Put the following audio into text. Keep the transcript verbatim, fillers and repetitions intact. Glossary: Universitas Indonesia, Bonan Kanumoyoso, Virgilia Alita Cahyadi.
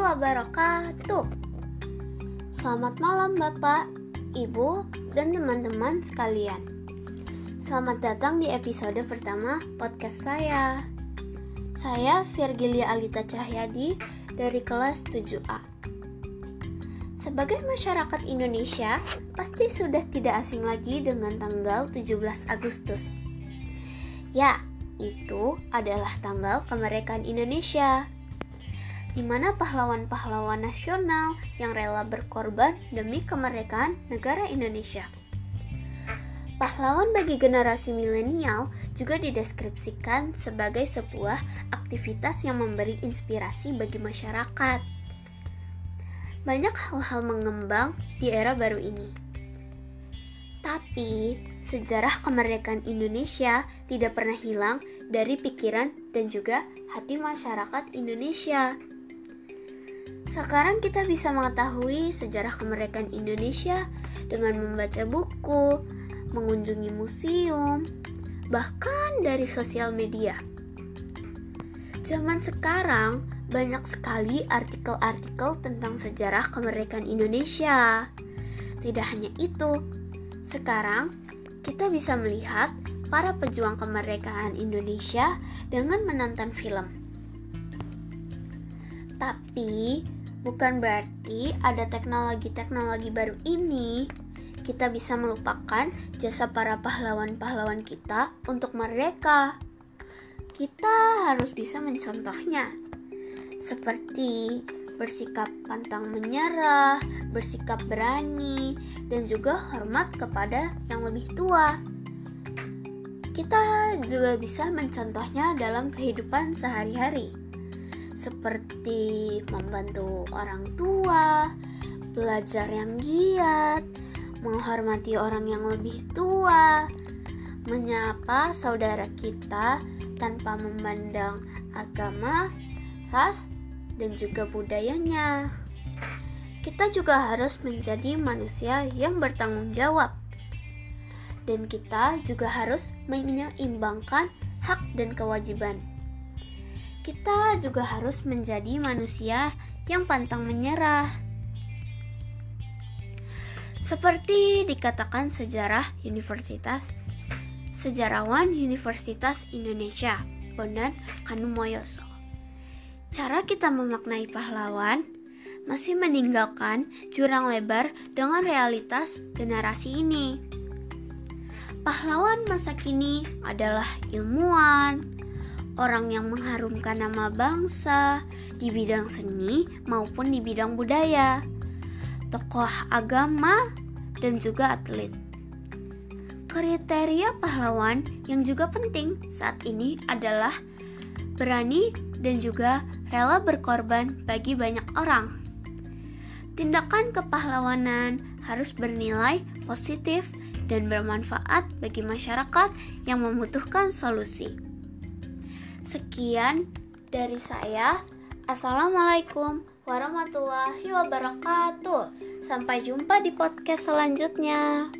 wabarakatuh. Selamat malam Bapak, Ibu, dan teman-teman sekalian. Selamat datang di episode pertama podcast saya. Saya Virgilia Alita Cahyadi dari kelas tujuh A. Sebagai masyarakat Indonesia, pasti sudah tidak asing lagi dengan tanggal tujuh belas Agustus. Ya, itu adalah tanggal kemerdekaan Indonesia, di mana pahlawan-pahlawan nasional yang rela berkorban demi kemerdekaan negara Indonesia. Pahlawan bagi generasi milenial juga dideskripsikan sebagai sebuah aktivitas yang memberi inspirasi bagi masyarakat. Banyak hal-hal mengembang di era baru ini. Tapi, sejarah kemerdekaan Indonesia tidak pernah hilang dari pikiran dan juga hati masyarakat Indonesia. Sekarang kita bisa mengetahui sejarah kemerdekaan Indonesia dengan membaca buku, mengunjungi museum, bahkan dari sosial media. Zaman sekarang banyak sekali artikel-artikel tentang sejarah kemerdekaan Indonesia. Tidak hanya itu, sekarang kita bisa melihat para pejuang kemerdekaan Indonesia dengan menonton film. Tapi, bukan berarti ada teknologi-teknologi baru ini kita bisa melupakan jasa para pahlawan-pahlawan kita untuk merdeka. Kita harus bisa mencontohnya, seperti bersikap pantang menyerah, bersikap berani, dan juga hormat kepada yang lebih tua. Kita juga bisa mencontohnya dalam kehidupan sehari-hari, seperti membantu orang tua, belajar yang giat, menghormati orang yang lebih tua, menyapa saudara kita tanpa memandang agama, ras, dan juga budayanya. Kita juga harus menjadi manusia yang bertanggung jawab, dan kita juga harus menyeimbangkan hak dan kewajiban. Kita juga harus menjadi manusia yang pantang menyerah. Seperti dikatakan sejarah universitas sejarawan Universitas Indonesia, Bonan Kanumoyoso, cara kita memaknai pahlawan masih meninggalkan jurang lebar dengan realitas generasi ini. Pahlawan masa kini adalah ilmuwan, orang yang mengharumkan nama bangsa di bidang seni maupun di bidang budaya, tokoh agama, dan juga atlet. Kriteria pahlawan yang juga penting saat ini adalah berani dan juga rela berkorban bagi banyak orang. Tindakan kepahlawanan harus bernilai positif dan bermanfaat bagi masyarakat yang membutuhkan solusi. Sekian dari saya. Assalamualaikum warahmatullahi wabarakatuh. Sampai jumpa di podcast selanjutnya.